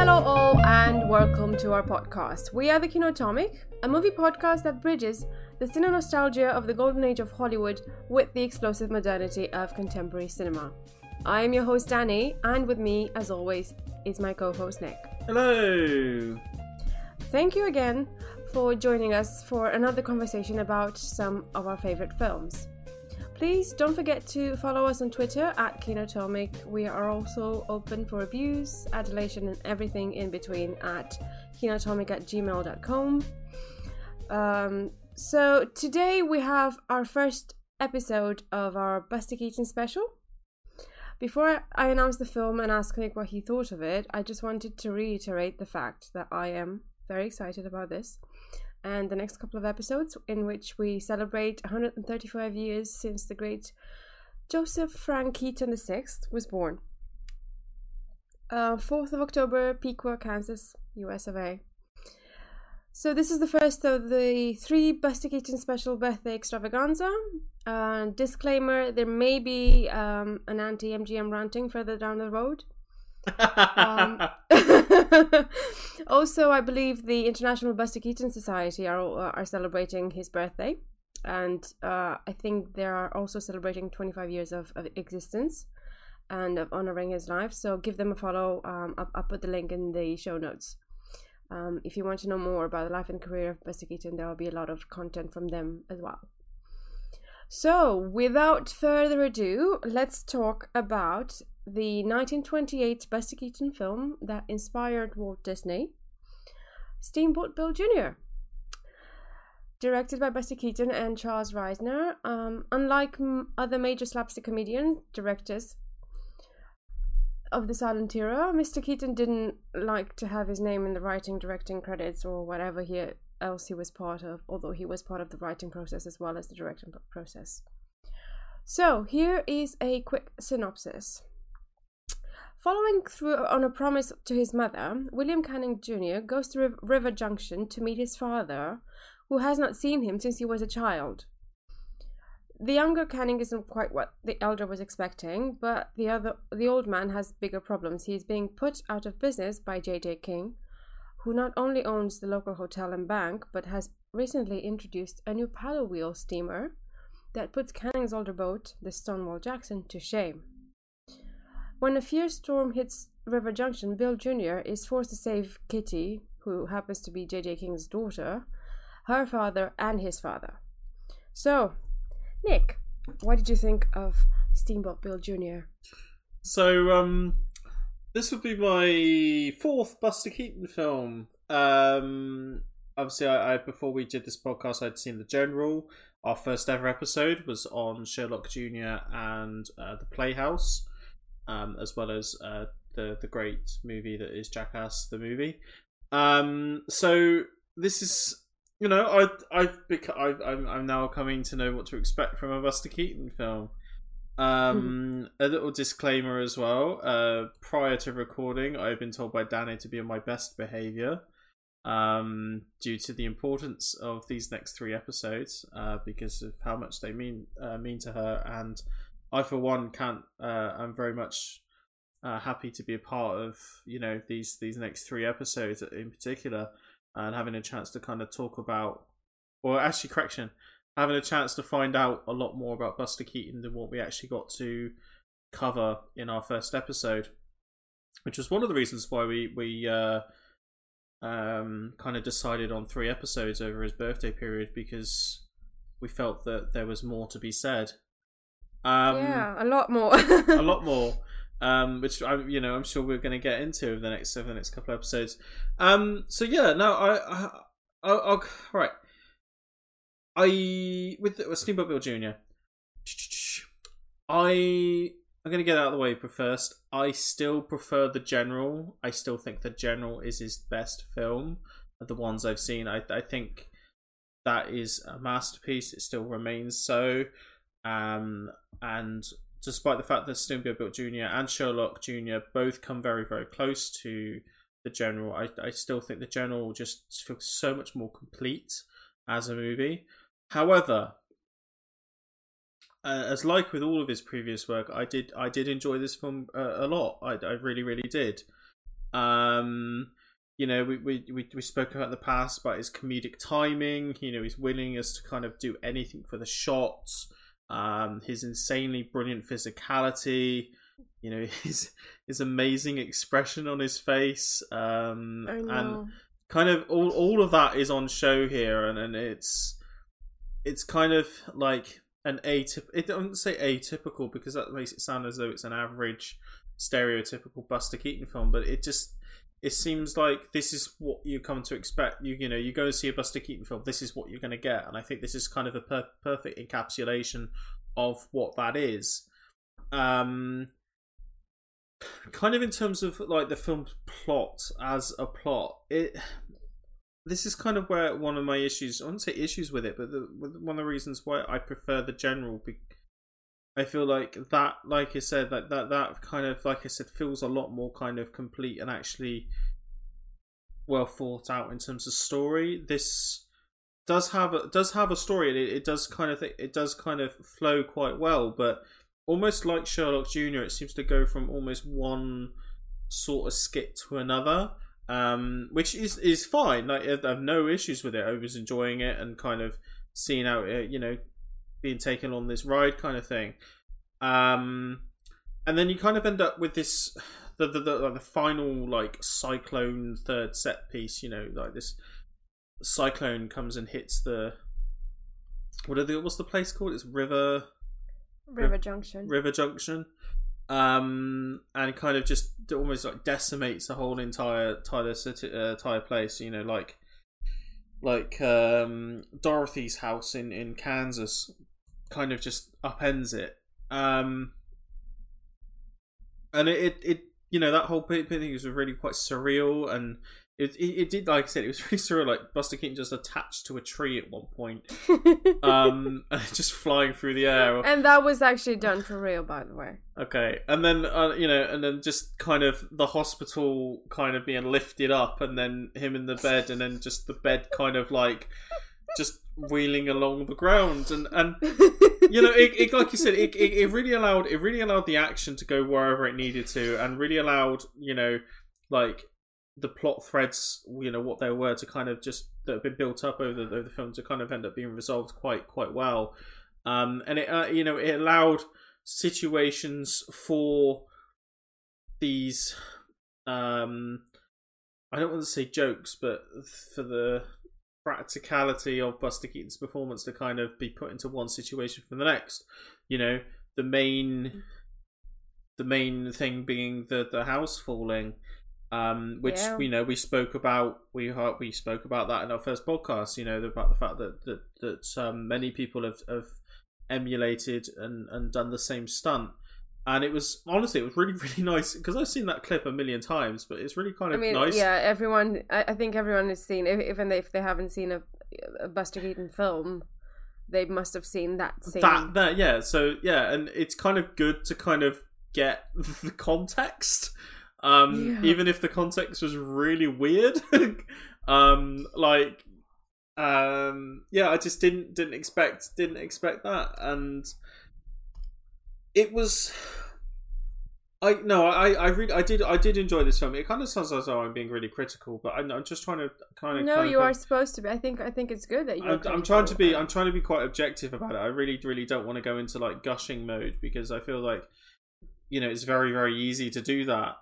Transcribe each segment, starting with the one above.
Hello all and welcome to our podcast. We are The Kinoatomic, a movie podcast that bridges the cine nostalgia of the golden age of Hollywood with the explosive modernity of contemporary cinema. I am your host Annie, and with me, as always, is my co-host Nick. Hello! Thank you again for joining us for another conversation about some of our favourite films. Please don't forget to follow us on Twitter at Kinoatomic. We are also open for reviews, adulation and everything in between at kinoatomic@gmail.com. So today we have our first episode of our Buster Keaton special. Before I announce the film and ask Nick what he thought of it, I just wanted to reiterate the fact that I am very excited about this. And the next couple of episodes in which we celebrate 135 years since the great Joseph Frank Keaton VI was born. 4th of October, Pequot, Kansas, US of A. So this is the first of the three Buster Keaton special birthday extravaganza. Disclaimer, there may be an anti-MGM ranting further down the road. Also, I believe the International Buster Keaton Society are celebrating his birthday, and I think they are also celebrating 25 years of existence and of honoring his life. So give them a follow. I'll put the link in the show notes. If you want to know more about the life and career of Buster Keaton, there will be a lot of content from them as well. So without further ado, let's talk about the 1928 Buster Keaton film that inspired Walt Disney, Steamboat Bill Jr. Directed by Buster Keaton and Charles Reisner, unlike other major slapstick comedian directors of the silent era, Mr. Keaton didn't like to have his name in the writing, directing credits or whatever else he was part of, although he was part of the writing process as well as the directing process. So here is a quick synopsis. Following through on a promise to his mother, William Canning Jr. goes to River Junction to meet his father, who has not seen him since he was a child. The younger Canning isn't quite what the elder was expecting, but the old man has bigger problems. He is being put out of business by J.J. King, who not only owns the local hotel and bank, but has recently introduced a new paddle wheel steamer that puts Canning's older boat, the Stonewall Jackson, to shame. When a fierce storm hits River Junction, Bill Jr. is forced to save Kitty, who happens to be J.J. King's daughter, her father, and his father. So, Nick, what did you think of Steamboat Bill Jr.? So, this would be my fourth Buster Keaton film. Obviously, I before we did this podcast, I'd seen The General. Our first ever episode was on Sherlock Jr. and The Playhouse. As well as the great movie that is Jackass the movie. So this is, you know, I'm now coming to know what to expect from a Buster Keaton film. A little disclaimer as well. Prior to recording, I've been told by Danny to be on my best behaviour due to the importance of these next three episodes because of how much they mean to her, and I, for one, can't. I'm very much happy to be a part of, you know, these next three episodes in particular, and having a chance to kind of talk about, or actually, correction, having a chance to find out a lot more about Buster Keaton than what we actually got to cover in our first episode, which was one of the reasons why we kind of decided on three episodes over his birthday period, because we felt that there was more to be said. Yeah, a lot more. Which I'm sure we're going to get into over the next couple of episodes. So yeah, no, I'll right. With Steamboat Bill Jr. I'm going to get out of the way first. I still prefer The General. I still think The General is his best film of the ones I've seen. I think that is a masterpiece. It still remains so. And despite the fact that Steamboat Bill Jr. and Sherlock Jr. both come very, very close to The General, I still think The General just feels so much more complete as a movie. However, as like with all of his previous work, I did enjoy this film a lot. I really, really did. You know, we spoke about the past about his comedic timing. You know, his willingness to kind of do anything for the shots. His insanely brilliant physicality. You know, his amazing expression on his face. And kind of all of that is on show here, and it's kind of like an atypical. It doesn't say atypical because that makes it sound as though it's an average, stereotypical Buster Keaton film, but it seems like this is what you come to expect. You know, you go and see a Buster Keaton film, this is what you're going to get, and I think this is kind of a perfect encapsulation of what that is. Kind of in terms of like the film's plot as a plot, this is kind of where one of my issues, I wouldn't say issues with it, but one of the reasons why I prefer The General. I feel like that, like I said, like that kind of, like I said, feels a lot more kind of complete and actually well thought out in terms of story. This does have a story, and it does kind of flow quite well. But almost like Sherlock Jr., it seems to go from almost one sort of skit to another, which is fine. Like, I have no issues with it. I was enjoying it and kind of seeing how it, you know, being taken on this ride kind of thing, and then you kind of end up with this the final like cyclone third set piece. You know, like this cyclone comes and hits the what's the place called? It's River Junction, and kind of just almost like decimates the whole entire city, entire place. You know, like Dorothy's house in Kansas. Kind of just upends it, and it you know, that whole thing was really quite surreal, and it did, like I said, it was really surreal. Like Buster Keaton just attached to a tree at one point, and just flying through the air. And that was actually done for real, by the way. Okay, and then you know, and then just kind of the hospital kind of being lifted up, and then him in the bed, and then just the bed kind of like just wheeling along the ground, and you know, it like you said, it really allowed the action to go wherever it needed to, and really allowed, you know, like the plot threads, you know, what they were to kind of just that have been built up over the film to kind of end up being resolved quite well, and it you know, it allowed situations for these I don't want to say jokes, but for the practicality of Buster Keaton's performance to kind of be put into one situation from the next. You know, the main thing being the house falling, which you know, we spoke about that in our first podcast. You know, about the fact that many people have emulated and done the same stunt. And it was, honestly, it was really, really nice, because I've seen that clip a million times, but it's really kind of nice. Yeah, everyone, I think everyone has seen, even if they haven't seen a Buster Keaton film, they must have seen that scene. That, yeah, so, yeah, and it's kind of good to kind of get the context, even if the context was really weird. I just didn't expect that, and... It was, I did enjoy this film. It kind of sounds as though I'm being really critical, but I'm just trying to are supposed to be. I think it's good that you. I'm trying to be quite objective about it. I really, really don't want to go into like gushing mode, because I feel like, you know, it's very, very easy to do that.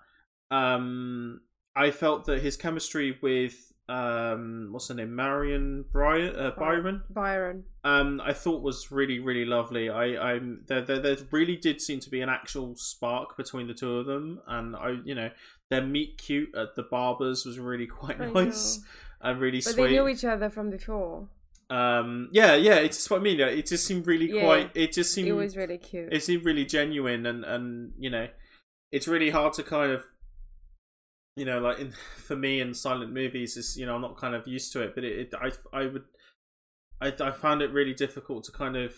I felt that his chemistry with what's her name, Marion Byron. I thought was really, really lovely. There really did seem to be an actual spark between the two of them, and you know, their meet cute at the barber's was really quite nice and really sweet. But they knew each other from before. It's just what I mean. It just seemed really quite. It was really cute. It seemed really genuine, and you know, it's really hard to kind of. You know, like for me in silent movies, is, you know, I'm not kind of used to it, but I found it really difficult to kind of,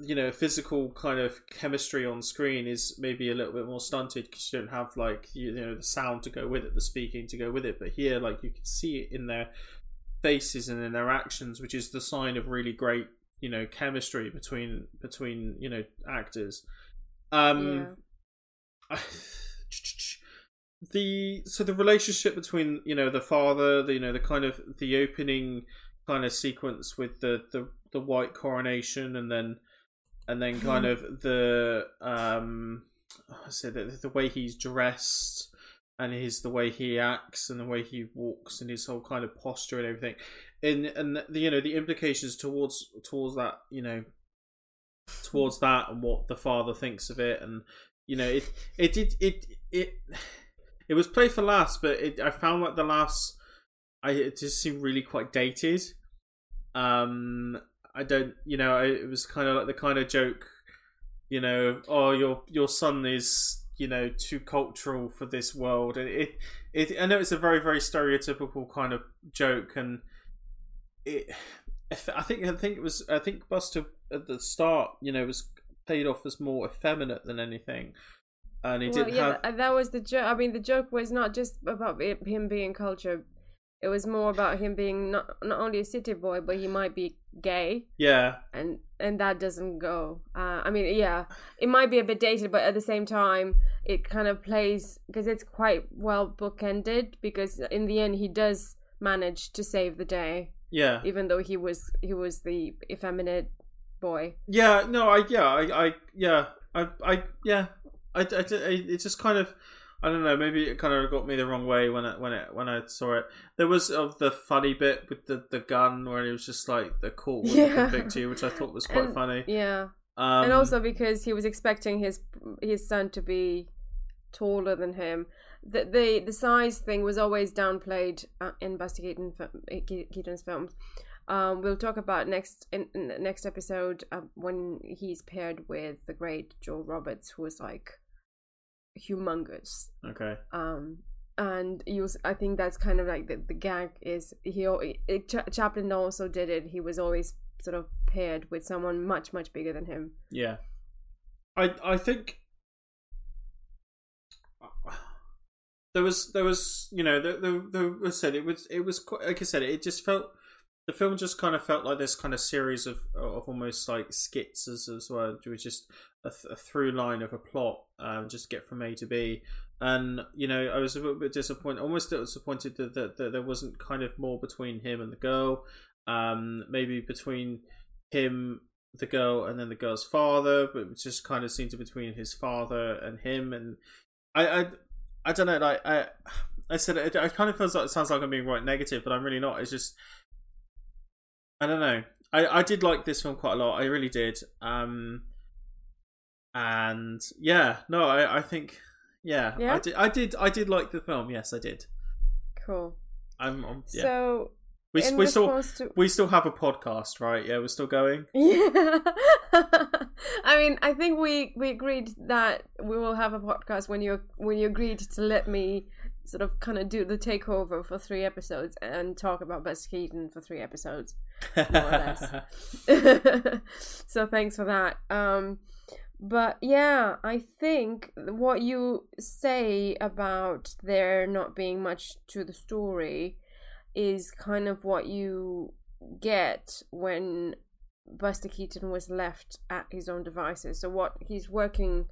you know, physical kind of chemistry on screen is maybe a little bit more stunted because you don't have like, you know, the sound to go with it, the speaking to go with it. But here, like, you can see it in their faces and in their actions, which is the sign of really great, you know, chemistry between you know, actors. the relationship between, you know, the father, the, you know, the kind of the opening kind of sequence with the white coronation, and then kind of the way he's dressed and the way he acts and the way he walks and his whole kind of posture and everything, and the implications towards that, you know, towards that, and what the father thinks of it, and you know, it was played for laughs, but it just seemed really quite dated. It was kind of like the kind of joke, you know, oh, your son is, you know, too cultural for this world, and I know it's a very, very stereotypical kind of joke, and I think Buster at the start, you know, was paid off as more effeminate than anything. And that was the joke. I mean, the joke was not just about him being cultured. It was more about him being not only a city boy, but he might be gay. Yeah. And that doesn't go. It might be a bit dated, but at the same time, it kind of plays, because it's quite well bookended, because in the end, he does manage to save the day. Yeah. Even though he was the effeminate boy. Yeah. No. It just kind of, I don't know, maybe it kind of got me the wrong way when I saw it. There was the funny bit with the gun where it was just like the court would convict you, which I thought was quite funny. Yeah, and also because he was expecting his son to be taller than him. The size thing was always downplayed in Buster Keaton's films. We'll talk about in the next episode when he's paired with the great Joel Roberts, who is like humongous. Okay. And I think that's kind of like the gag is Chaplin also did it. He was always sort of paired with someone much, much bigger than him. Yeah. I think there was you know, it was like I said, it just felt. The film just kind of felt like this kind of series of almost like skits as well. It was just a through line of a plot, just get from A to B. And, you know, I was a little bit disappointed, almost disappointed that there wasn't kind of more between him and the girl. Maybe between him, the girl, and then the girl's father, but it just kind of seemed to be between his father and him. And I don't know, like I said, it kind of feels like, it sounds like I'm being right negative, but I'm really not. It's just, I don't know. I did like this film quite a lot. I really did. And yeah, no, I think, yeah. I did like the film. Yes, I did. Cool. Yeah. So we still have a podcast, right? Yeah, we're still going. Yeah. I mean, I think we agreed that we will have a podcast when you agreed to let me sort of kind of do the takeover for 3 episodes and talk about Buster Keaton for 3 episodes, more or less. So thanks for that. But yeah, I think what you say about there not being much to the story is kind of what you get when Buster Keaton was left at his own devices. So what he's working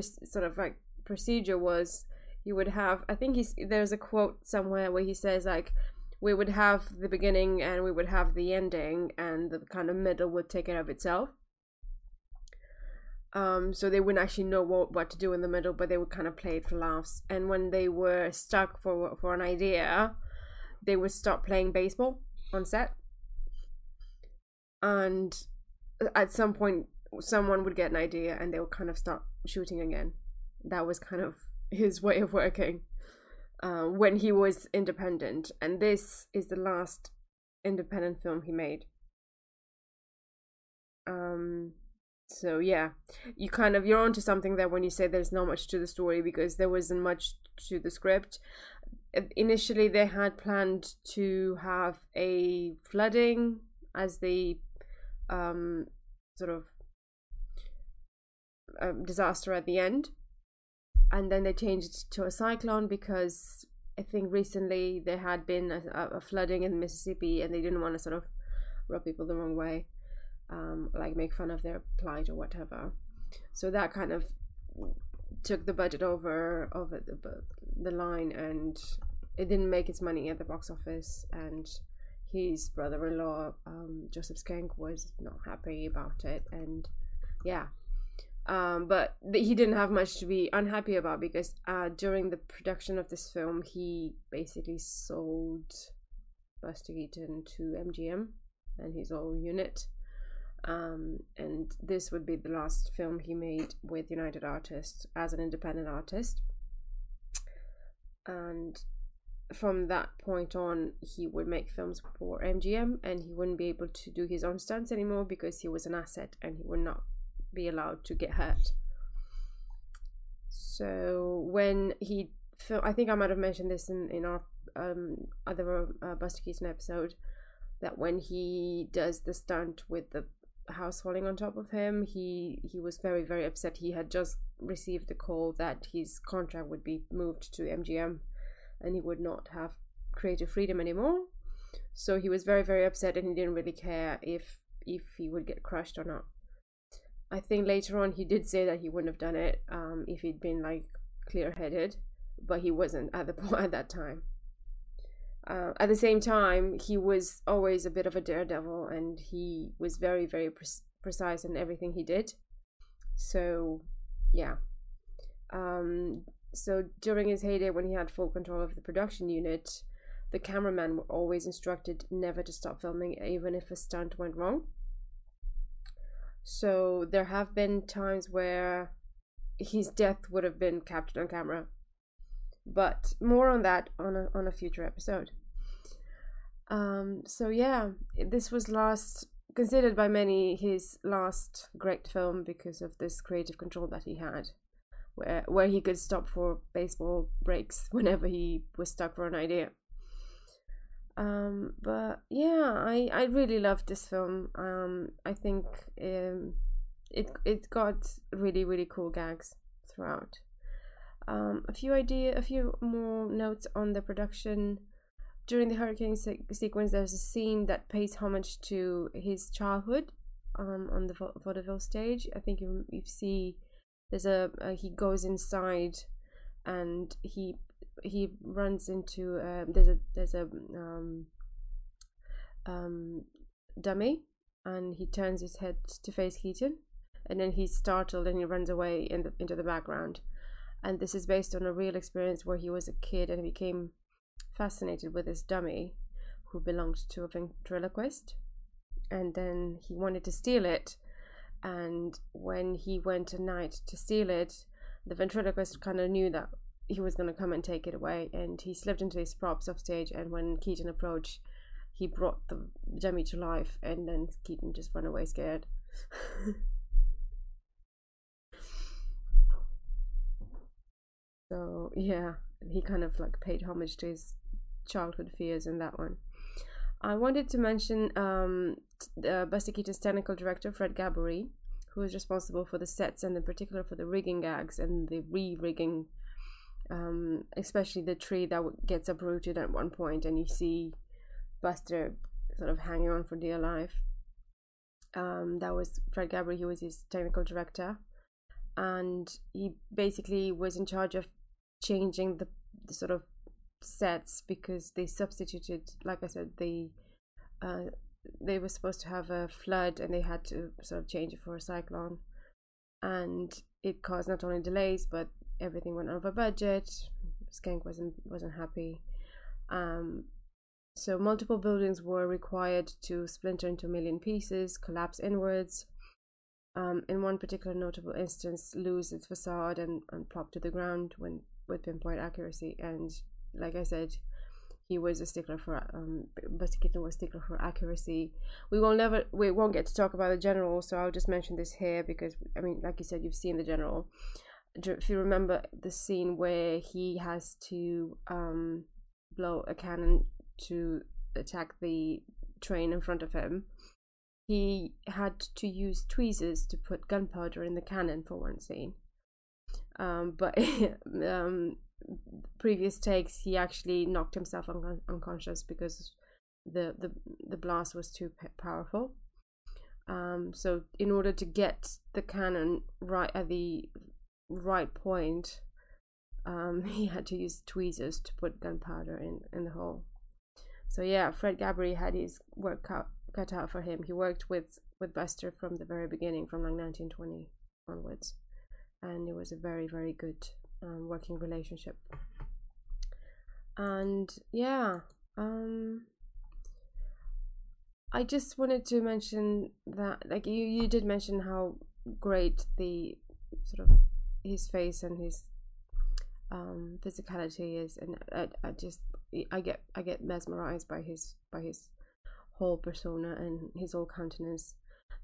sort of like procedure was, you would have, I think there's a quote somewhere where he says like, we would have the beginning and we would have the ending, and the kind of middle would take care of itself. So they wouldn't actually know what to do in the middle, but they would kind of play it for laughs. And when they were stuck for an idea, they would start playing baseball on set. And at some point, someone would get an idea and they would kind of start shooting again. That was kind of his way of working when he was independent, and this is the last independent film he made. So yeah, you're onto something there when you say there's not much to the story, because there wasn't much to the script. Initially, they had planned to have a flooding as the sort of disaster at the end. And then they changed it to a cyclone, because I think recently there had been a flooding in Mississippi, and they didn't want to sort of rub people the wrong way, like make fun of their plight or whatever. So that kind of took the budget over the line, and it didn't make its money at the box office, and his brother-in-law, Joseph Skank, was not happy about it, and yeah. But he didn't have much to be unhappy about, because during the production of this film, he basically sold Buster Keaton to MGM and his whole unit. And this would be the last film he made with United Artists as an independent artist. And from that point on, he would make films for MGM, and he wouldn't be able to do his own stunts anymore because he was an asset and he would not be allowed to get hurt. So when he I think I might have mentioned this in our other Buster Keaton episode, that when he does the stunt with the house falling on top of him, he was very, very upset. He had just received a call that his contract would be moved to MGM and he would not have creative freedom anymore. So he was very, very upset, and he didn't really care if he would get crushed or not. I think later on he did say that he wouldn't have done it if he'd been like clear-headed, but he wasn't at the point at that time. At the same time, he was always a bit of a daredevil, and he was very, very precise in everything he did. So, yeah. So during his heyday, when he had full control of the production unit, the cameramen were always instructed never to stop filming, even if a stunt went wrong. So there have been times where his death would have been captured on camera. But more on that on a future episode. So yeah, this was considered by many his last great film because of this creative control that he had, where he could stop for baseball breaks whenever he was stuck for an idea. But yeah, I really loved this film. I think it got really, really cool gags throughout. A few more notes on the production. During the hurricane sequence, there's a scene that pays homage to his childhood on the vaudeville stage. I think you see there's he goes inside and he runs into there's a dummy, and he turns his head to face Keaton, and then he's startled and he runs away into the background. And this is based on a real experience where he was a kid and became fascinated with this dummy who belonged to a ventriloquist. And then he wanted to steal it. And when he went at night to steal it, the ventriloquist kind of knew that he was going to come and take it away. And he slipped into his props off stage. And when Keaton approached, he brought the dummy to life. And then Keaton just ran away scared. So yeah, he kind of like paid homage to his childhood fears in that one. I wanted to mention Buster Keaton's technical director, Fred Gabourie, who is responsible for the sets and in particular for the rigging gags and the re-rigging, especially the tree that gets uprooted at one point and you see Buster sort of hanging on for dear life. That was Fred Gabourie, who was his technical director. And he basically was in charge of changing the sort of sets, because they substituted, like I said, they were supposed to have a flood and they had to sort of change it for a cyclone, and it caused not only delays but everything went over budget. Skank wasn't happy, so multiple buildings were required to splinter into a million pieces, collapse inwards. In one particular notable instance, lose its facade and plop to the ground with pinpoint accuracy. And like I said, Buster Keaton was a stickler for accuracy. We won't get to talk about The General, so I'll just mention this here because, I mean, like you said, you've seen The General. If you remember the scene where he has to blow a cannon to attack the train in front of him, he had to use tweezers to put gunpowder in the cannon for one scene. But previous takes, he actually knocked himself unconscious because the blast was too powerful. So in order to get the cannon right at the right point, he had to use tweezers to put gunpowder in the hole. So yeah, Fred Gabourie had his work cut out for him. He worked with Buster from the very beginning, from like 1920 onwards, and it was a very, very good working relationship. And yeah, I just wanted to mention that, like, you did mention how great the sort of his face and his physicality is, and I get mesmerized by his whole persona and his whole countenance.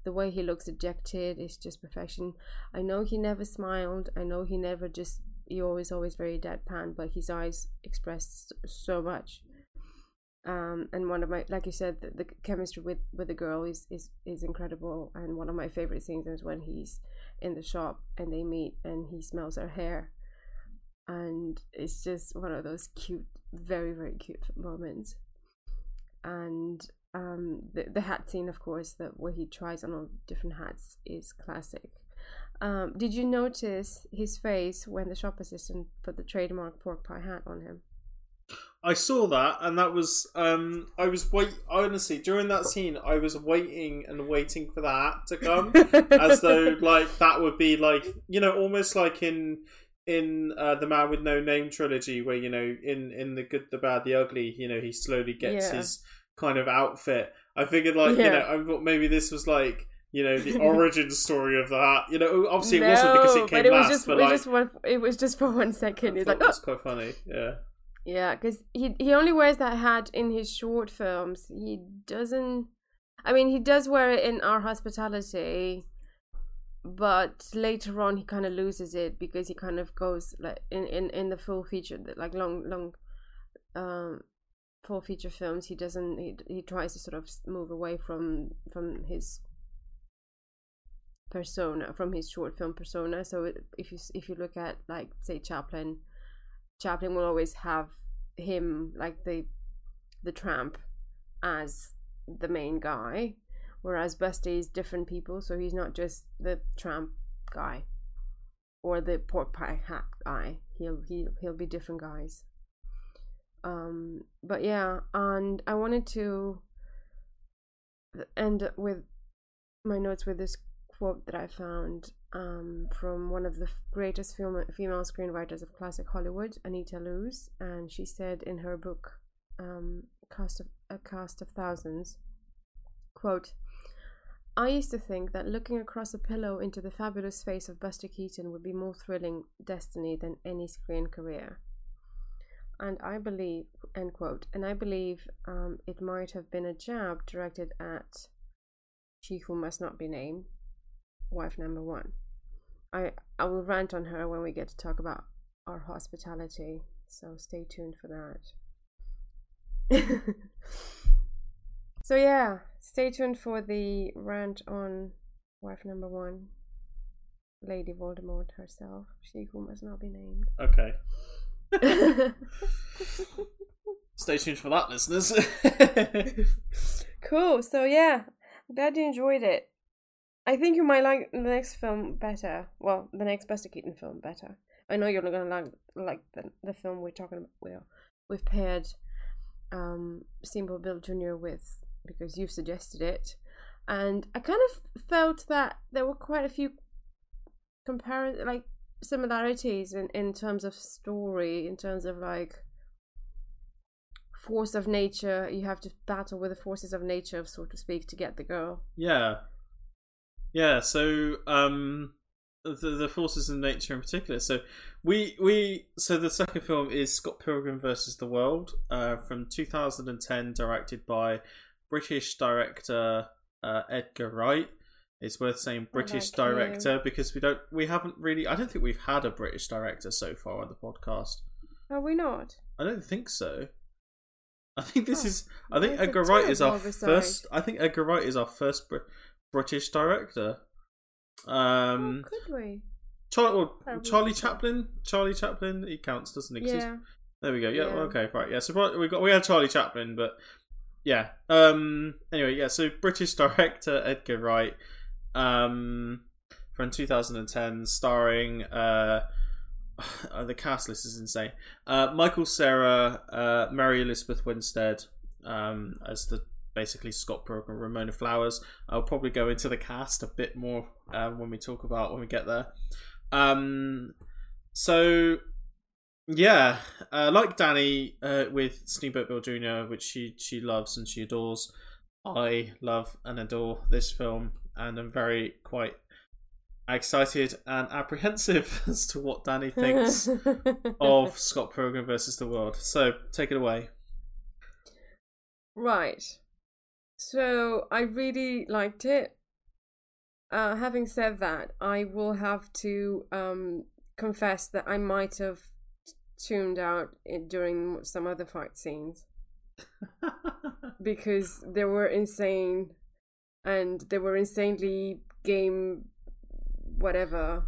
The way he looks dejected is just perfection. I know he never smiled. I know he never just. He always very deadpan, but his eyes expressed so much. And one of my, like you said, the chemistry with the girl is incredible. And one of my favorite scenes is when he's in the shop and they meet and he smells her hair, and it's just one of those cute, very, very cute moments. And the hat scene, of course, that where he tries on all different hats is classic. Did you notice his face when the shop assistant put the trademark pork pie hat on him? I saw that, and that was honestly, during that scene, I was waiting for the hat to come, as though like that would be like, you know, almost like in the Man with No Name trilogy, where, you know, in The Good, the Bad, the Ugly, you know, he slowly gets his kind of outfit. I figured, like, you know, I thought maybe this was like, you know, the origin story of that. You know, obviously it wasn't because it came last, it was just for 1 second. It's like, oh, that's quite funny. Yeah. Yeah, because he only wears that hat in his short films. He doesn't. I mean, he does wear it in Our Hospitality, but later on he kind of loses it because he kind of goes like in the full feature, like long full feature films. He doesn't. He tries to sort of move away from his persona, from his short film persona. So if you look at, like, say, Chaplin will always have him, like the tramp, as the main guy, whereas Buster is different people. So he's not just the tramp guy or the pork pie hat guy. He'll be different guys. But yeah, and I wanted to end with my notes with this quote that I found from one of the greatest female screenwriters of classic Hollywood, Anita Loos, and she said in her book A Cast of Thousands, quote, "I used to think that looking across a pillow into the fabulous face of Buster Keaton would be more thrilling destiny than any screen career. And I believe," end quote, "and I believe it might have been a jab directed at she who must not be named, wife number one." I will rant on her when we get to talk about Our Hospitality, so stay tuned for that. So yeah, stay tuned for the rant on wife number one, Lady Voldemort herself, she who must not be named. Okay. Stay tuned for that, listeners. Cool. So yeah, glad you enjoyed it. I think you might like the next film better. Well, the next Buster Keaton film better. I know you're not gonna like the film we're talking about. We've paired Steamboat Bill Jr. with, because you've suggested it, and I kind of felt that there were quite a few similarities in terms of story, in terms of like force of nature. You have to battle with the forces of nature, so to speak, to get the girl. Yeah. Yeah, so the forces of nature in particular. So we the second film is Scott Pilgrim vs. The World, from 2010, directed by British director Edgar Wright. It's worth saying British director because I don't think we've had a British director so far on the podcast. Have we not? I don't think so. I think Edgar Wright is our first British director. Could we? Charlie Chaplin, he counts, doesn't he? Yeah. There we go. Yeah, yeah. Okay, right. Yeah, so we had Charlie Chaplin, but yeah. Anyway, yeah. So British director Edgar Wright. from 2010, starring the cast list is insane. Michael Cera, Mary Elizabeth Winstead as the basically Scott Pilgrim, Ramona Flowers. I'll probably go into the cast a bit more when we get there. So yeah, like Danny with Steamboat Bill Jr., which she loves and she adores, I love and adore this film, and I'm very quite excited and apprehensive as to what Danny thinks of Scott Pilgrim versus the World. So take it away. Right. So I really liked it. Having said that, I will have to confess that I might have tuned out during some other fight scenes because they were insane, and they were insanely game whatever.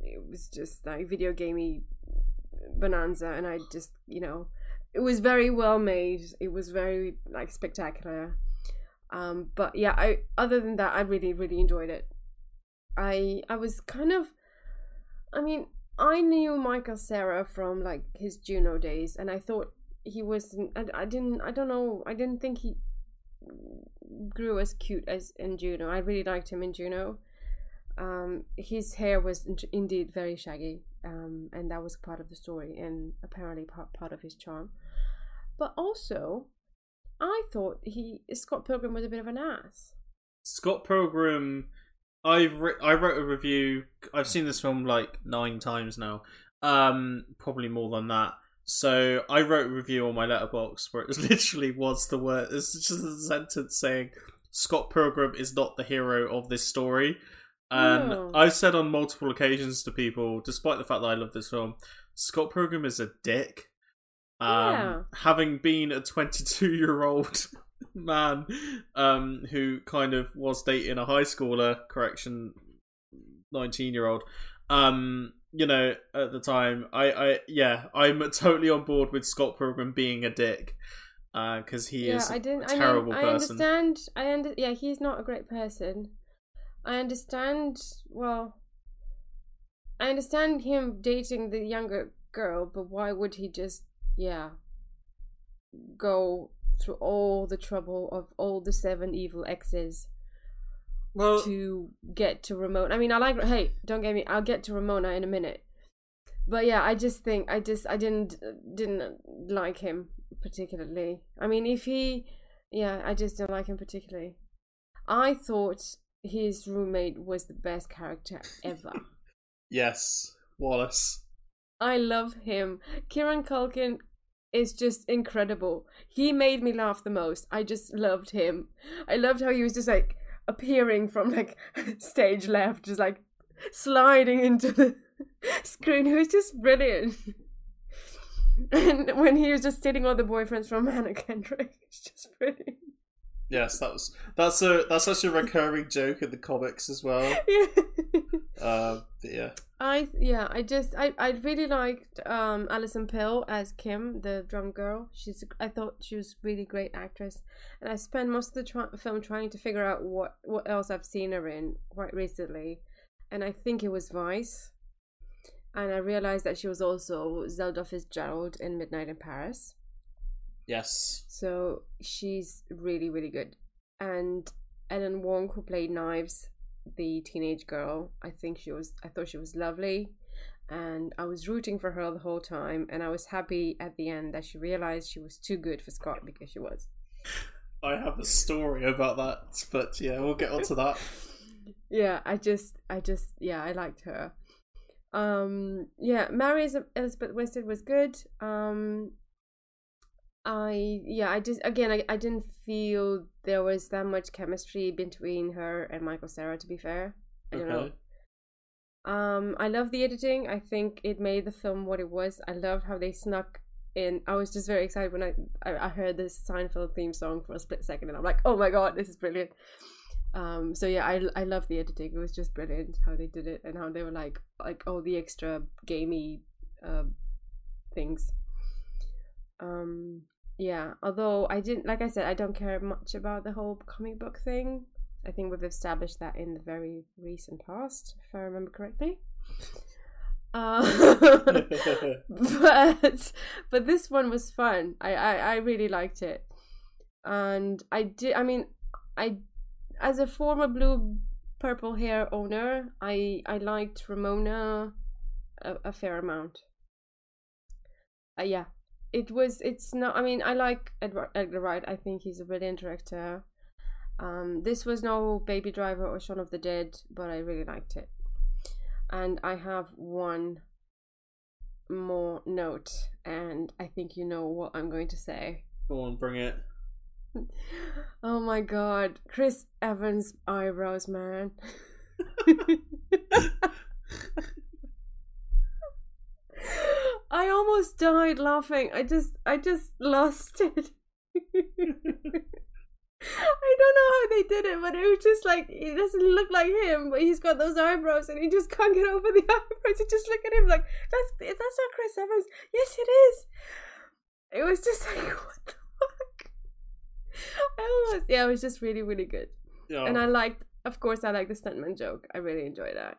It was just like video gamey bonanza, and I just, you know, it was very well made. It was very like spectacular. But yeah, other than that, I really enjoyed it. I was kind of, I mean, I knew Michael Cera from like his Juno days, and I thought he was, I didn't think he grew as cute as in Juno. I really liked him in Juno. His hair was indeed very shaggy, and that was part of the story, and apparently part of his charm. But also, I thought Scott Pilgrim was a bit of an ass. Scott Pilgrim, I wrote a review. I've seen this film like 9 times now, probably more than that. So I wrote a review on my Letterboxd where it was the word. It's just a sentence saying Scott Pilgrim is not the hero of this story. And I've said on multiple occasions to people, despite the fact that I love this film, Scott Pilgrim is a dick. Having been a 22-year-old man who kind of was dating a high schooler, 19-year-old, you know, at the time, I'm totally on board with Scott Pilgrim being a dick, because he is a terrible person. He's not a great person. I understand him dating the younger girl, but why would he just go through all the trouble of all the 7 evil exes to get to Ramona? I mean, don't get me, I'll get to Ramona in a minute. But yeah, I didn't like him particularly. I mean, I just don't like him particularly. I thought his roommate was the best character ever. Yes, Wallace. I love him. Kieran Culkin is just incredible. He made me laugh the most. I just loved him. I loved how he was just like appearing from like stage left, just like sliding into the screen. It was just brilliant. And when he was just stealing all the boyfriends from Anna Kendrick, it's just brilliant. Yes, that's such a recurring joke in the comics as well. Yeah. I really liked Alison Pill as Kim, the drum girl. I thought she was a really great actress, and I spent most of the film trying to figure out what else I've seen her in quite recently, and I think it was Vice, and I realized that she was also Zelda Fitzgerald in Midnight in Paris. Yes. So she's really, really good. And Ellen Wong, who played Knives, the teenage girl, I thought she was lovely. And I was rooting for her the whole time. And I was happy at the end that she realized she was too good for Scott, because she was. I have a story about that. But yeah, we'll get onto that. Yeah, I liked her. Mary Elizabeth Winstead was good. I didn't feel there was that much chemistry between her and Michael Cera, to be fair. I don't know. I love the editing. I think it made the film what it was. I love how they snuck in. I was just very excited when I heard this Seinfeld theme song for a split second, and I'm like, oh my god, this is brilliant. I love the editing. It was just brilliant how they did it, and how they were like all the extra gamey things. Although I don't care much about the whole comic book thing. I think we've established that in the very recent past, if I remember correctly. But this one was fun. I really liked it, and I did. I mean, I, as a former blue purple hair owner, I liked Ramona a fair amount. Yeah, it was. It's not. I mean, I like Edgar Wright. I think he's a brilliant director. This was no Baby Driver or Shaun of the Dead, but I really liked it. And I have one more note, and I think you know what I'm going to say. Go on, bring it. Oh my god, Chris Evans' eyebrows, man. I almost died laughing. I just lost it. I don't know how they did it, but it was just like, it doesn't look like him, but he's got those eyebrows, and he just can't get over the eyebrows. You just look at him like, that's not Chris Evans. Yes, it is. It was just like, what the fuck? It was just really, really good. Oh. And I liked the stuntman joke. I really enjoyed that.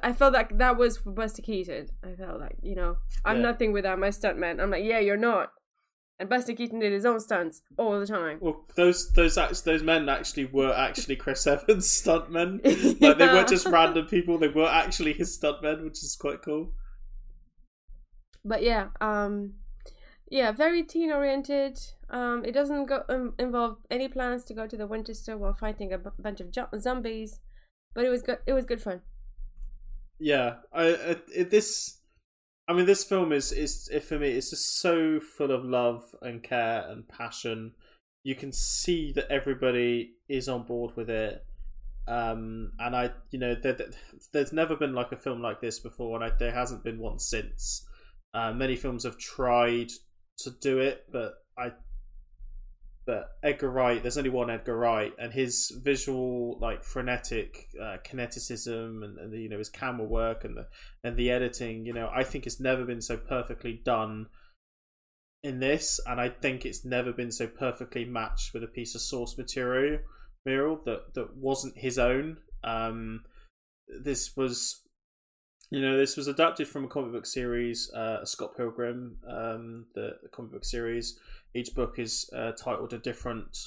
I felt like that was for Buster Keaton. I felt like, you know, I'm nothing without my stuntman. I'm like, yeah, you're not. And Buster Keaton did his own stunts all the time. Well, those men were actually Chris Evans' stuntmen. Yeah. Like, they weren't just random people; they were actually his stuntmen, which is quite cool. But very teen-oriented. It doesn't involve any plans to go to the Winchester while fighting a bunch of zombies, but it was good. It was good fun. Yeah, this film is for me. It's just so full of love and care and passion. You can see that everybody is on board with it, and I, you know, there's never been like a film like this before, and there hasn't been one since. Many films have tried to do it, but Edgar Wright. There's only one Edgar Wright, and his visual, like, frenetic kineticism, and you know, his camera work and the editing. You know, I think it's never been so perfectly done in this, and I think it's never been so perfectly matched with a piece of source material that wasn't his own. This was adapted from a comic book series, Scott Pilgrim, the comic book series. Each book is titled a different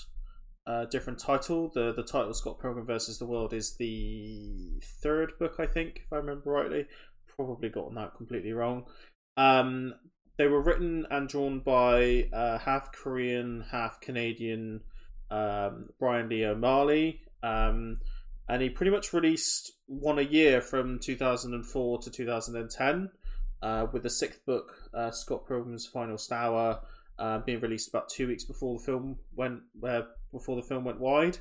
title. The title Scott Pilgrim vs. The World is the third book, I think, if I remember rightly. Probably gotten that completely wrong. They were written and drawn by half Korean, half Canadian Brian Lee O'Malley, and he pretty much released one a year from 2004 to 2010, with the sixth book, Scott Pilgrim's Final Hour, being released about 2 weeks before the film went wide.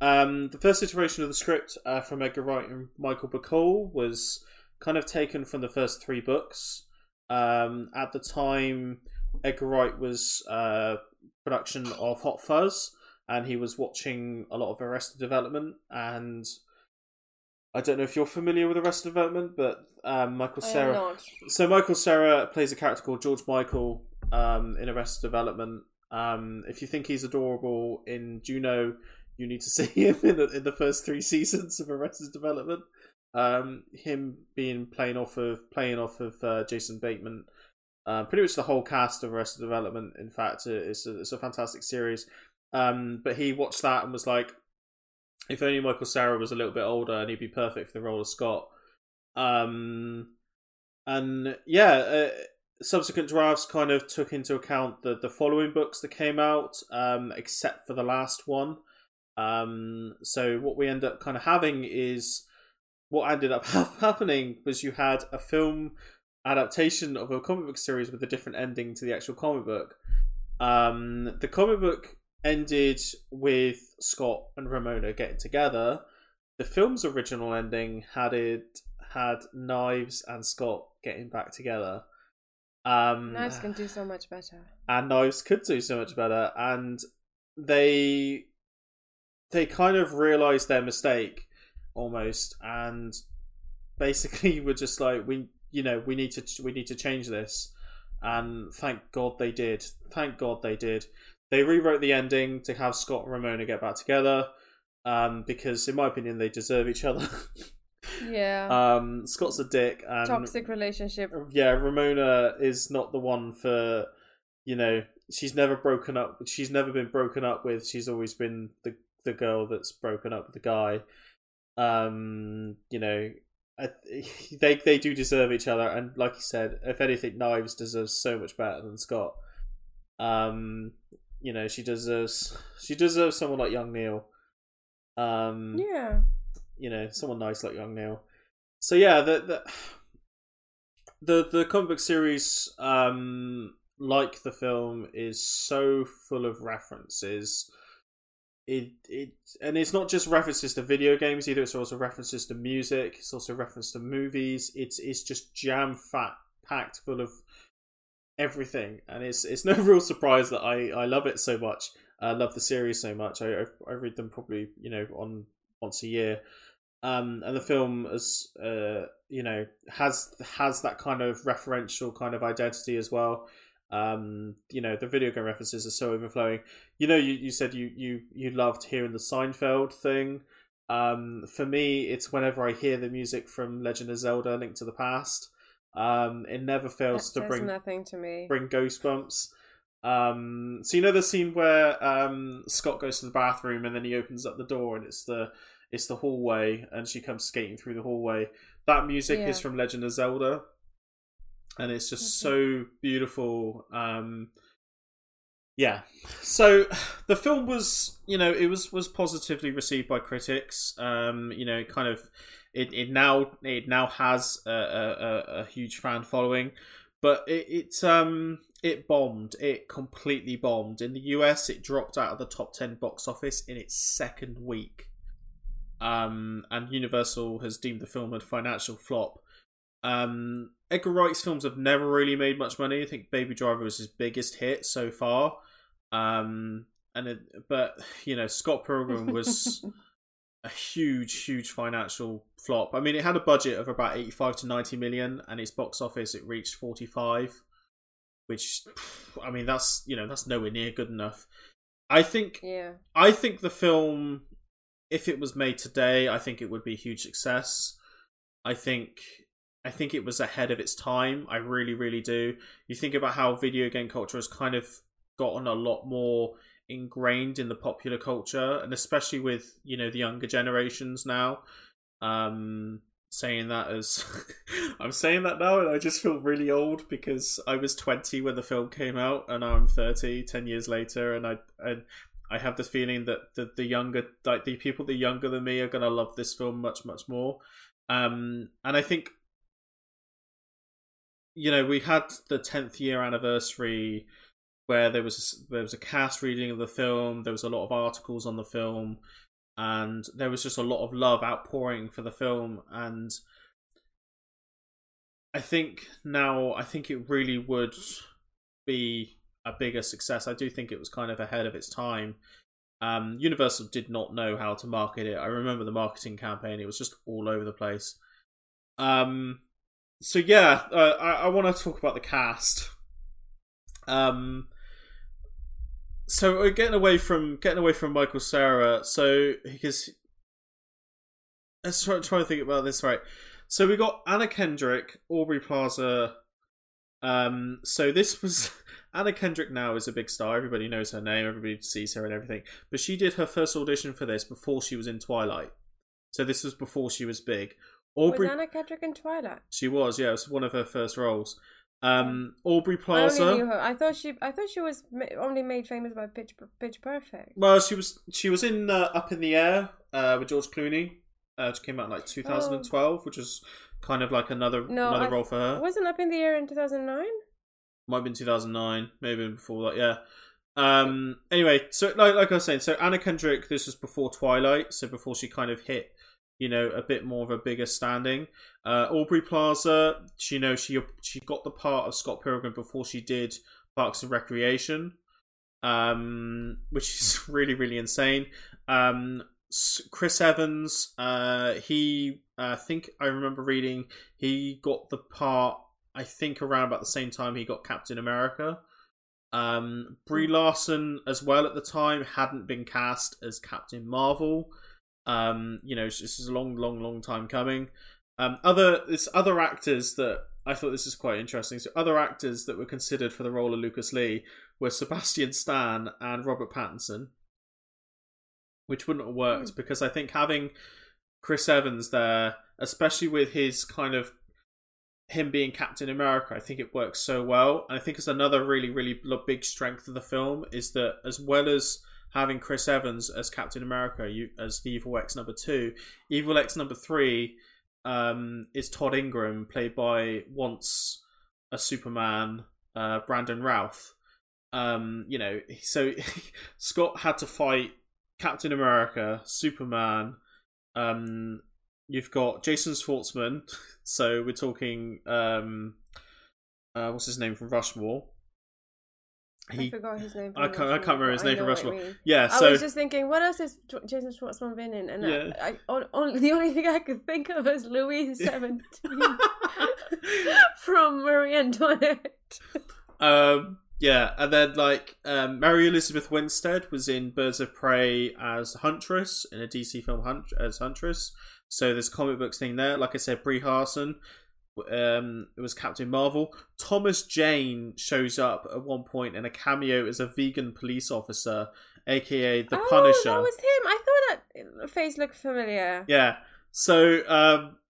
The first iteration of the script from Edgar Wright and Michael Bacall was kind of taken from the first three books. At the time, Edgar Wright was production of Hot Fuzz, and he was watching a lot of Arrested Development. And I don't know if you're familiar with Arrested Development, but Michael Cera. I am not. So Michael Cera plays a character called George Michael. In Arrested Development, if you think he's adorable in Juno, you need to see him in the first three seasons of Arrested Development. Him being playing off of Jason Bateman, pretty much the whole cast of Arrested Development. In fact, it's a fantastic series. But he watched that and was like, if only Michael Cera was a little bit older, and he'd be perfect for the role of Scott. Subsequent drafts kind of took into account the following books that came out, except for the last one. So what we end up kind of having is what ended up happening was you had a film adaptation of a comic book series with a different ending to the actual comic book. The comic book ended with Scott and Ramona getting together. The film's original ending had Knives and Scott getting back together. Knives can do so much better. And Knives could do so much better. And they kind of realised their mistake almost, and basically were just like, we need to change this. And thank God they did. They rewrote the ending to have Scott and Ramona get back together, because, in my opinion, they deserve each other. Yeah. Scott's a dick. And toxic relationship. Yeah, Ramona is not the one for, you know, she's never broken up. She's never been broken up with. She's always been the girl that's broken up with the guy. You know, they do deserve each other. And like you said, if anything, Knives deserves so much better than Scott. You know, she deserves someone like young Neil. Yeah. You know, someone nice like young Neil. So yeah, the comic book series, like the film, is so full of references. And it's not just references to video games either. It's also references to music. It's also reference to movies. It's just jam-packed full of everything, and it's no real surprise that I love it so much. I love the series so much. I read them probably, you know, on once a year, and the film as you know has that kind of referential kind of identity as well. You know, the video game references are so overflowing. You know, you said you loved hearing the Seinfeld thing. For me, it's whenever I hear the music from Legend of Zelda: Link to the Past. It never fails to bring nothing to me. Bring goosebumps. So you know the scene where Scott goes to the bathroom and then he opens up the door and it's the hallway and she comes skating through the hallway. That music is from Legend of Zelda, and it's just so beautiful. Yeah. So the film was, you know, it was positively received by critics. You know, kind of. It now has a huge fan following, but it bombed. It completely bombed in the US. It dropped out of the top 10 box office in its second week, and Universal has deemed the film a financial flop. Edgar Wright's films have never really made much money. I think Baby Driver was his biggest hit so far, but you know, Scott Pilgrim was a huge financial flop. I mean, it had a budget of about 85 to 90 million, and its box office, it reached 45, which, I mean, that's, you know, that's nowhere near good enough. I think the film, if it was made today, I think it would be a huge success. I think it was ahead of its time. I really, really do. You think about how video game culture has kind of gotten a lot more ingrained in the popular culture, and especially with, you know, the younger generations now. Saying that as I'm saying that now, and I just feel really old because I was 20 when the film came out, and now I'm 30, 10 years later, and I have the feeling that the younger, like the people that are younger than me, are gonna love this film much more. And I think, you know, we had the 10th year anniversary, where there was a cast reading of the film, there was a lot of articles on the film, and there was just a lot of love outpouring for the film. And I think it really would be a bigger success. I do think it was kind of ahead of its time. Universal did not know how to market it. I remember the marketing campaign, it was just all over the place. So yeah, I want to talk about the cast. So getting away from Michael Cera, so because let's try to think about this right. So we got Anna Kendrick, Aubrey Plaza. So this was Anna Kendrick now is a big star. Everybody knows her name. Everybody sees her and everything. But she did her first audition for this before she was in Twilight. So this was before she was big. Was Anna Kendrick in Twilight? She was. Yeah, it was one of her first roles. Aubrey Plaza. I only knew her. I thought she was only made famous by Pitch Perfect. Well, she was in Up in the Air with George Clooney, which came out in like 2012, which was kind of like another role for her. Wasn't Up in the Air in 2009? Might have been 2009, maybe before that. Yeah. Anyway, so like I was saying, so Anna Kendrick, this was before Twilight, so before she kind of hit, you know, a bit more of a bigger standing. Aubrey Plaza, you know, she got the part of Scott Pilgrim before she did Parks and Recreation, which is really, really insane. Chris Evans, he, I think I remember reading, he got the part, I think around about the same time he got Captain America. Brie Larson as well at the time hadn't been cast as Captain Marvel. You know, this is a long, long, long time coming. Other actors that I thought this is quite interesting. So other actors that were considered for the role of Lucas Lee were Sebastian Stan and Robert Pattinson, which wouldn't have worked because I think having Chris Evans there, especially with his kind of him being Captain America, I think it works so well. And I think it's another really, really big strength of the film is that as well as having Chris Evans as Captain America, as the Evil X number 2, Evil X number 3 is Todd Ingram, played by once a Superman, Brandon Routh. You know, so Scott had to fight Captain America, Superman. You've got Jason Schwartzman, so we're talking what's his name from Rushmore? I forgot his name. I can't remember his name from Rushmore. Yeah, so I was just thinking, what else has Jason Schwartzman been in? And yeah. The only thing I could think of is Louis XVII from Marie Antoinette. Yeah, and then Mary Elizabeth Winstead was in Birds of Prey as Huntress in a DC film as Huntress. So there's comic books thing there. Like I said, Brie Larson. It was Captain Marvel. Thomas Jane shows up at one point in a cameo as a vegan police officer, aka the Punisher. Oh, that was him. I thought that face looked familiar. Yeah. So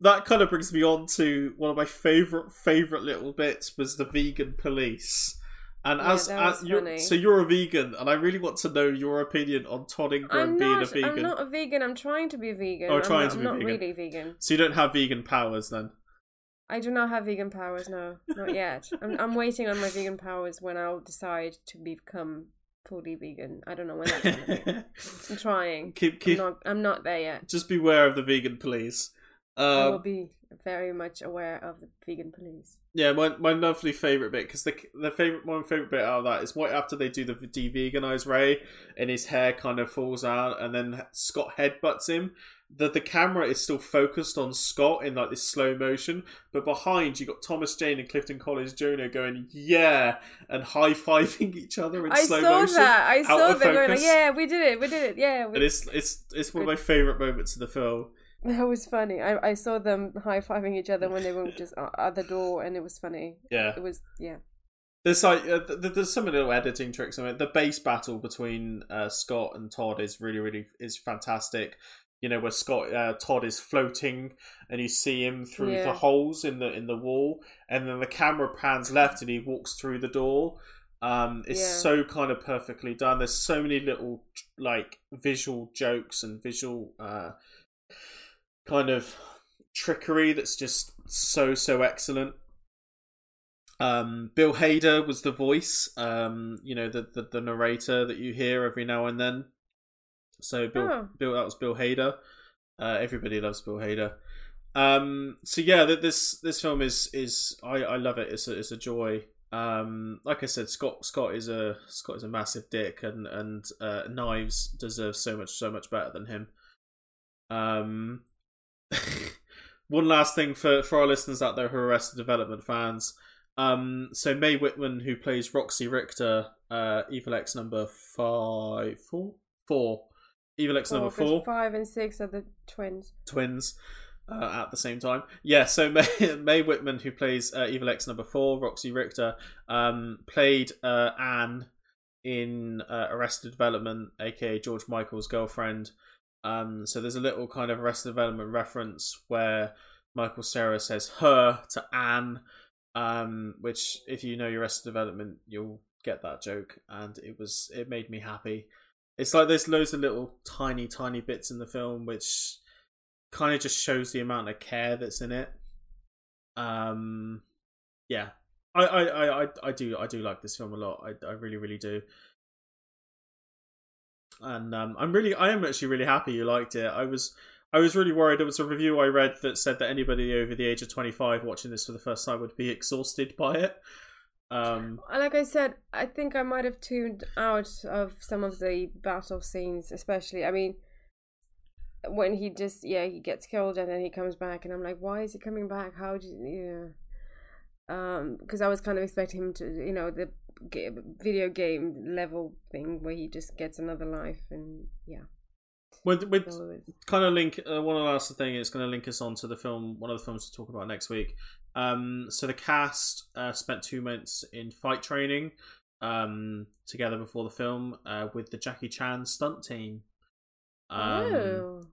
that kind of brings me on to one of my favorite little bits was the vegan police. And you're a vegan, and I really want to know your opinion on Todd Ingram being a vegan. I'm not a vegan. I'm trying to be vegan. I'm not really vegan. So you don't have vegan powers then? I do not have vegan powers, no. Not yet. I'm waiting on my vegan powers when I'll decide to become fully vegan. I don't know when that's going to be. I'm trying. I'm not there yet. Just beware of the vegan police. I will be very much aware of the vegan police. Yeah, my lovely favourite bit, because my favourite bit out of that is right after they do the de-veganise Ray, and his hair kind of falls out, and then Scott headbutts him. The camera is still focused on Scott in like this slow motion, but behind you got Thomas Jane and Clifton Collins Jr. going yeah and high fiving each other in slow motion. I saw that. I saw them going like, yeah, we did it, yeah. And it's one of my favourite moments of the film. That was funny. I saw them high-fiving each other when they were just at the door, and it was funny. Yeah. It was, yeah. There's like there's some little editing tricks. I mean, the base battle between Scott and Todd is really, really is fantastic. You know, where Todd is floating, and you see him through the holes in the wall, and then the camera pans left, and he walks through the door. It's so kind of perfectly done. There's so many little like visual jokes and visual. Kind of trickery that's just so excellent. Bill Hader was the voice, you know, the narrator that you hear every now and then. So that was Bill Hader. Everybody loves Bill Hader. So yeah, this film is I love it. It's a joy. Like I said, Scott is a massive dick, and Knives deserves so much better than him. One last thing for our listeners out there who are Arrested Development fans. So Mae Whitman, who plays Roxy Richter, Evil X number 4. Evil X number 4. 5 and 6 are the twins. At the same time. Yeah, so Mae Whitman, who plays Evil X number 4, Roxy Richter, played Anne in Arrested Development, aka George Michael's girlfriend. So there's a little kind of Arrested Development reference where Michael Cera says her to Anne, which if you know your Arrested Development, you'll get that joke. And it made me happy. It's like there's loads of little tiny, tiny bits in the film, which kind of just shows the amount of care that's in it. Yeah, I do like this film a lot. I really, really do. And I am actually really happy you liked it. I was really worried. There was a review I read that said that anybody over the age of 25 watching this for the first time would be exhausted by it. Like I said, I think I might have tuned out of some of the battle scenes, especially. I mean, when he just he gets killed and then he comes back, and I'm like, why is he coming back? How did because I was kind of expecting him to, you know, the video game level thing where he just gets another life, and yeah. We're kind of link one last thing. It's going to link us on to the film, one of the films to talk about next week. So the cast spent 2 months in fight training together before the film with the Jackie Chan stunt team. That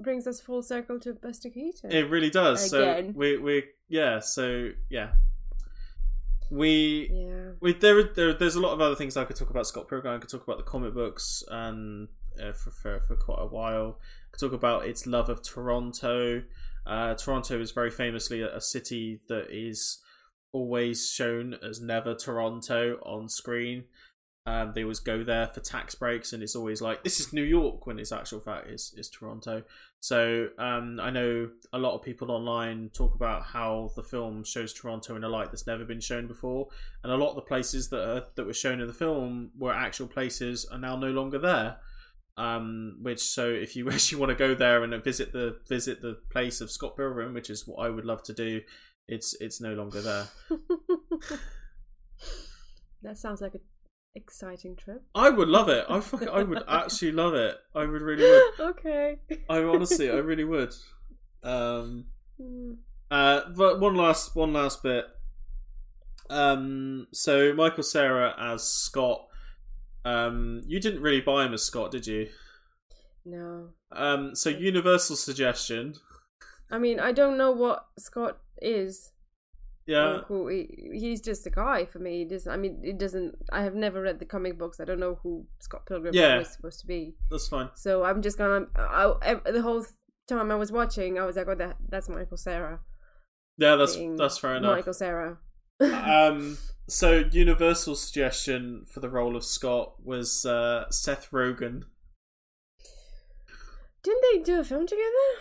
brings us full circle to Buster Keaton. It really does. Again. So there's a lot of other things I could talk about. Scott Pilgrim, I could talk about the comic books and. For quite a while. I could talk about its love of Toronto. Toronto is very famously a city that is always shown as never Toronto on screen. They always go there for tax breaks, and it's always like, this is New York, when it's actual fact is Toronto. So I know a lot of people online talk about how the film shows Toronto in a light that's never been shown before, and a lot of the places that were shown in the film were actual places are now no longer there. So if you actually want to go there and visit the place of Scott Pilgrim, which is what I would love to do, it's no longer there. That sounds like an exciting trip. I would love it. I would actually love it. I would really would. Okay. I really would. But one last bit. So Michael Cera as Scott. You didn't really buy him as Scott, did you? No. So universal suggestion. I mean, I don't know what Scott is. Yeah. Who he's just a guy for me. I have never read the comic books. I don't know who Scott Pilgrim was supposed to be. That's fine. So I'm just gonna. The whole time I was watching, I was like, "Oh, that's Michael Cera." Yeah, that's fair enough. Michael Cera. So universal suggestion for the role of Scott was Seth Rogen. Didn't they do a film together?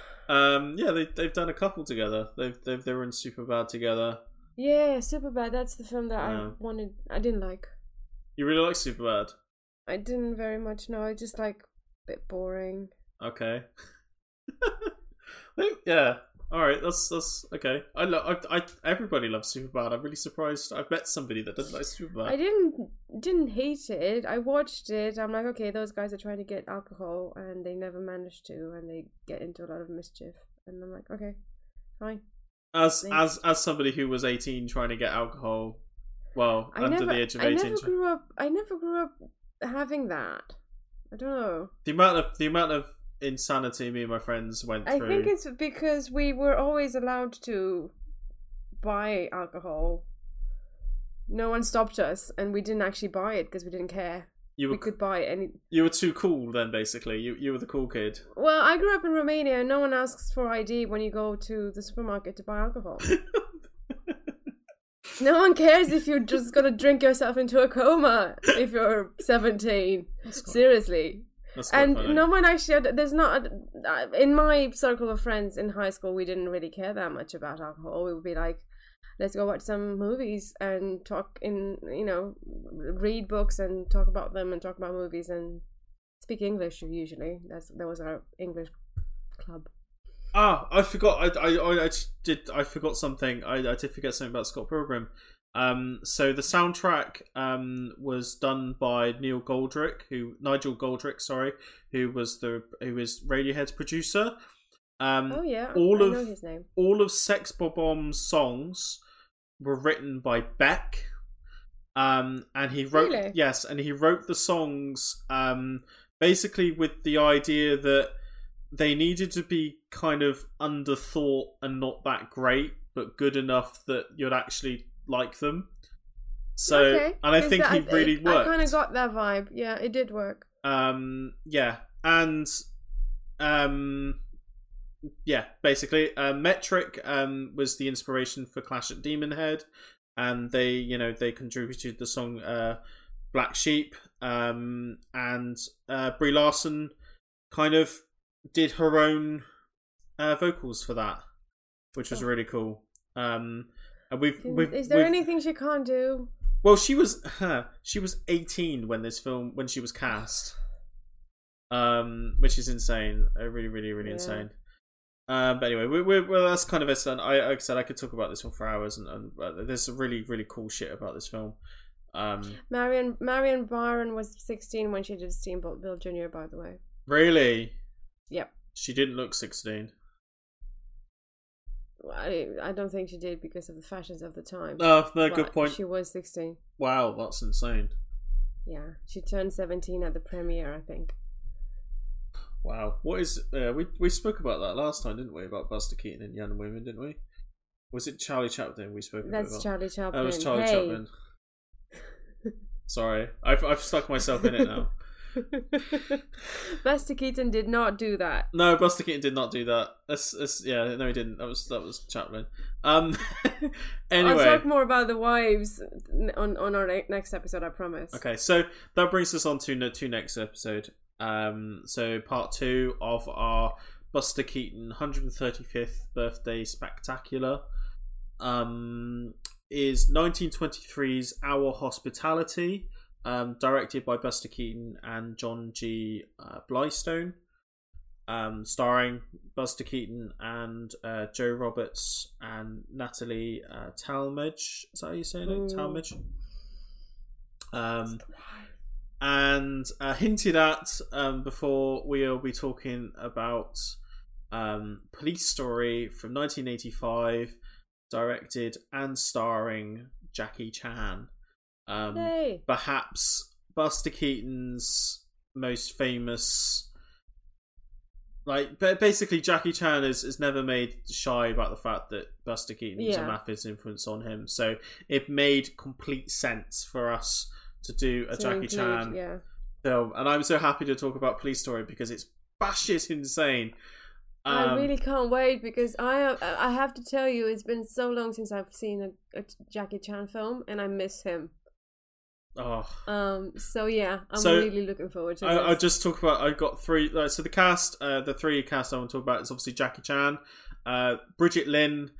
Yeah, they've done a couple together. They were in Superbad together. Yeah, Superbad. That's the film that I wanted. I didn't like. You really like Superbad? I didn't very much. No, I just like a bit boring. Okay. Yeah. All right, that's okay. I everybody loves Superbad. I'm really surprised. I've met somebody that doesn't like Superbad. I didn't hate it. I watched it. I'm like, okay, those guys are trying to get alcohol, and they never manage to, and they get into a lot of mischief. And I'm like, okay, fine. As somebody who was 18 trying to get alcohol, the age of 18, I never grew up having that. I don't know. The amount of insanity me and my friends went through. I think it's because we were always allowed to buy alcohol. No one stopped us, and we didn't actually buy it because we didn't care. We could buy any. You were too cool then, basically. You were the cool kid. Well, I grew up in Romania, and no one asks for ID when you go to the supermarket to buy alcohol. No one cares if you're just gonna drink yourself into a coma if you're 17. Seriously. And funny. No one actually. There's not in my circle of friends in high school. We didn't really care that much about alcohol. We would be like, let's go watch some movies and talk in, read books and talk about them and talk about movies and speak English. Usually, that was our English club. Ah, I forgot. I forgot something. I did forget something about Scott Pilgrim. So the soundtrack was done by Nigel Godrich, who was Radiohead's producer. I know his name. All of Sex Bomb's songs were written by Beck, and he wrote the songs basically with the idea that they needed to be kind of underthought and not that great, but good enough that you'd actually like them. So okay. And I think he really worked. I kind of got that vibe. Yeah, it did work. Metric was the inspiration for Clash at Demonhead, and they contributed the song Black Sheep, and Brie Larson kind of did her own vocals for that, which was really cool. Is there anything she can't do? Well, she was 18 when she was cast, which is insane. Really, really, really insane. But anyway, that's kind of it. And like I said, I could talk about this one for hours, and there's some really, really cool shit about this film. Marion Byron was 16 when she did Steamboat Bill Jr., by the way. Really? Yep. She didn't look 16. I don't think she did because of the fashions of the time. No, good point. She was 16. Wow, that's insane. Yeah, she turned 17 at the premiere, I think. Wow, what is we spoke about that last time, didn't we? About Buster Keaton and young women, didn't we? Was it Charlie Chaplin we spoke about? That's Charlie Chaplin. That was Charlie Chaplin. Sorry, I've stuck myself in it now. Buster Keaton did not do that. No, Buster Keaton did not do that. Yeah, no, he didn't. That was Chaplin. Anyway, I'll talk more about the wives on our next episode. I promise. Okay, so that brings us on to next episode. So part 2 of our Buster Keaton 135th birthday spectacular is 1923's Our Hospitality. Directed by Buster Keaton and John G. Blystone, starring Buster Keaton and Joe Roberts and Natalie Talmadge. Is that how you say it? Talmadge. And hinted at before, we'll be talking about Police Story from 1985, directed and starring Jackie Chan. Perhaps Buster Keaton's most famous, basically Jackie Chan is never made shy about the fact that Buster Keaton was a massive influence on him, so it made complete sense for us to do a Jackie Chan film. And I'm so happy to talk about Police Story because it's batshit insane. I really can't wait because I have to tell you, it's been so long since I've seen a Jackie Chan film and I miss him. Oh. So yeah, I'm really looking forward to this. I'll just talk about. I've got 3. So the cast, the 3 cast I want to talk about is obviously Jackie Chan, Bridget Lin,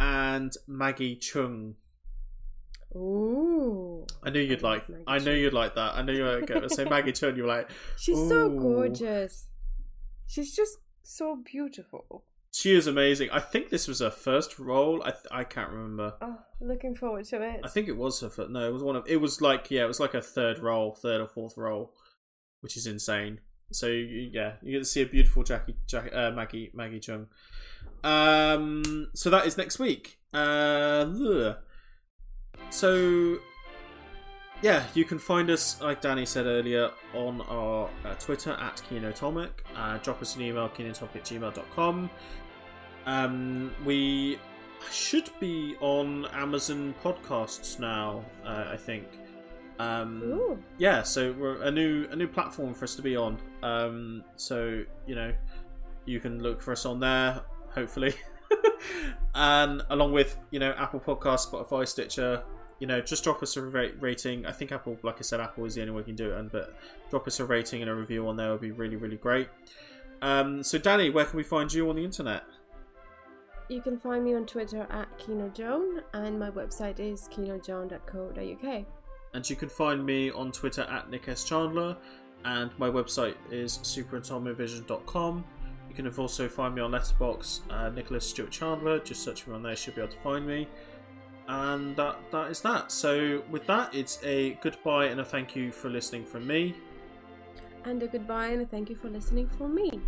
and Maggie Chung. Ooh! I knew you'd like that. I knew you were going to say Maggie Chung. You were like, she's so gorgeous. She's just so beautiful. She is amazing. I think this was her first role. I can't remember. Oh, looking forward to it. I think it was her first. No, it was one of. It was like her third or fourth role, which is insane. So you get to see a beautiful Maggie Chung. So that is next week. So yeah, you can find us, like Danny said earlier, on our Twitter at Kinoatomic. Drop us an email, kinoatomic@gmail.com. We should be on Amazon Podcasts now, I think. Yeah, so we're a new platform for us to be on. So, you can look for us on there, hopefully. And along with, Apple Podcasts, Spotify, Stitcher. Just drop us a rating. I think Apple, like I said, Apple is the only way you can do it. But drop us a rating and a review on there would be really, really great. So Danny, where can we find you on the internet? You can find me on Twitter at KinoJoan, and my website is kinojoan.co.uk. And you can find me on Twitter at Nick S. Chandler, and my website is superatomivision.com. You can also find me on Letterboxd, Nicholas Stewart Chandler. Just search me on there, you should be able to find me. And that is that. So with that, it's a goodbye and a thank you for listening from me. And a goodbye and a thank you for listening from me.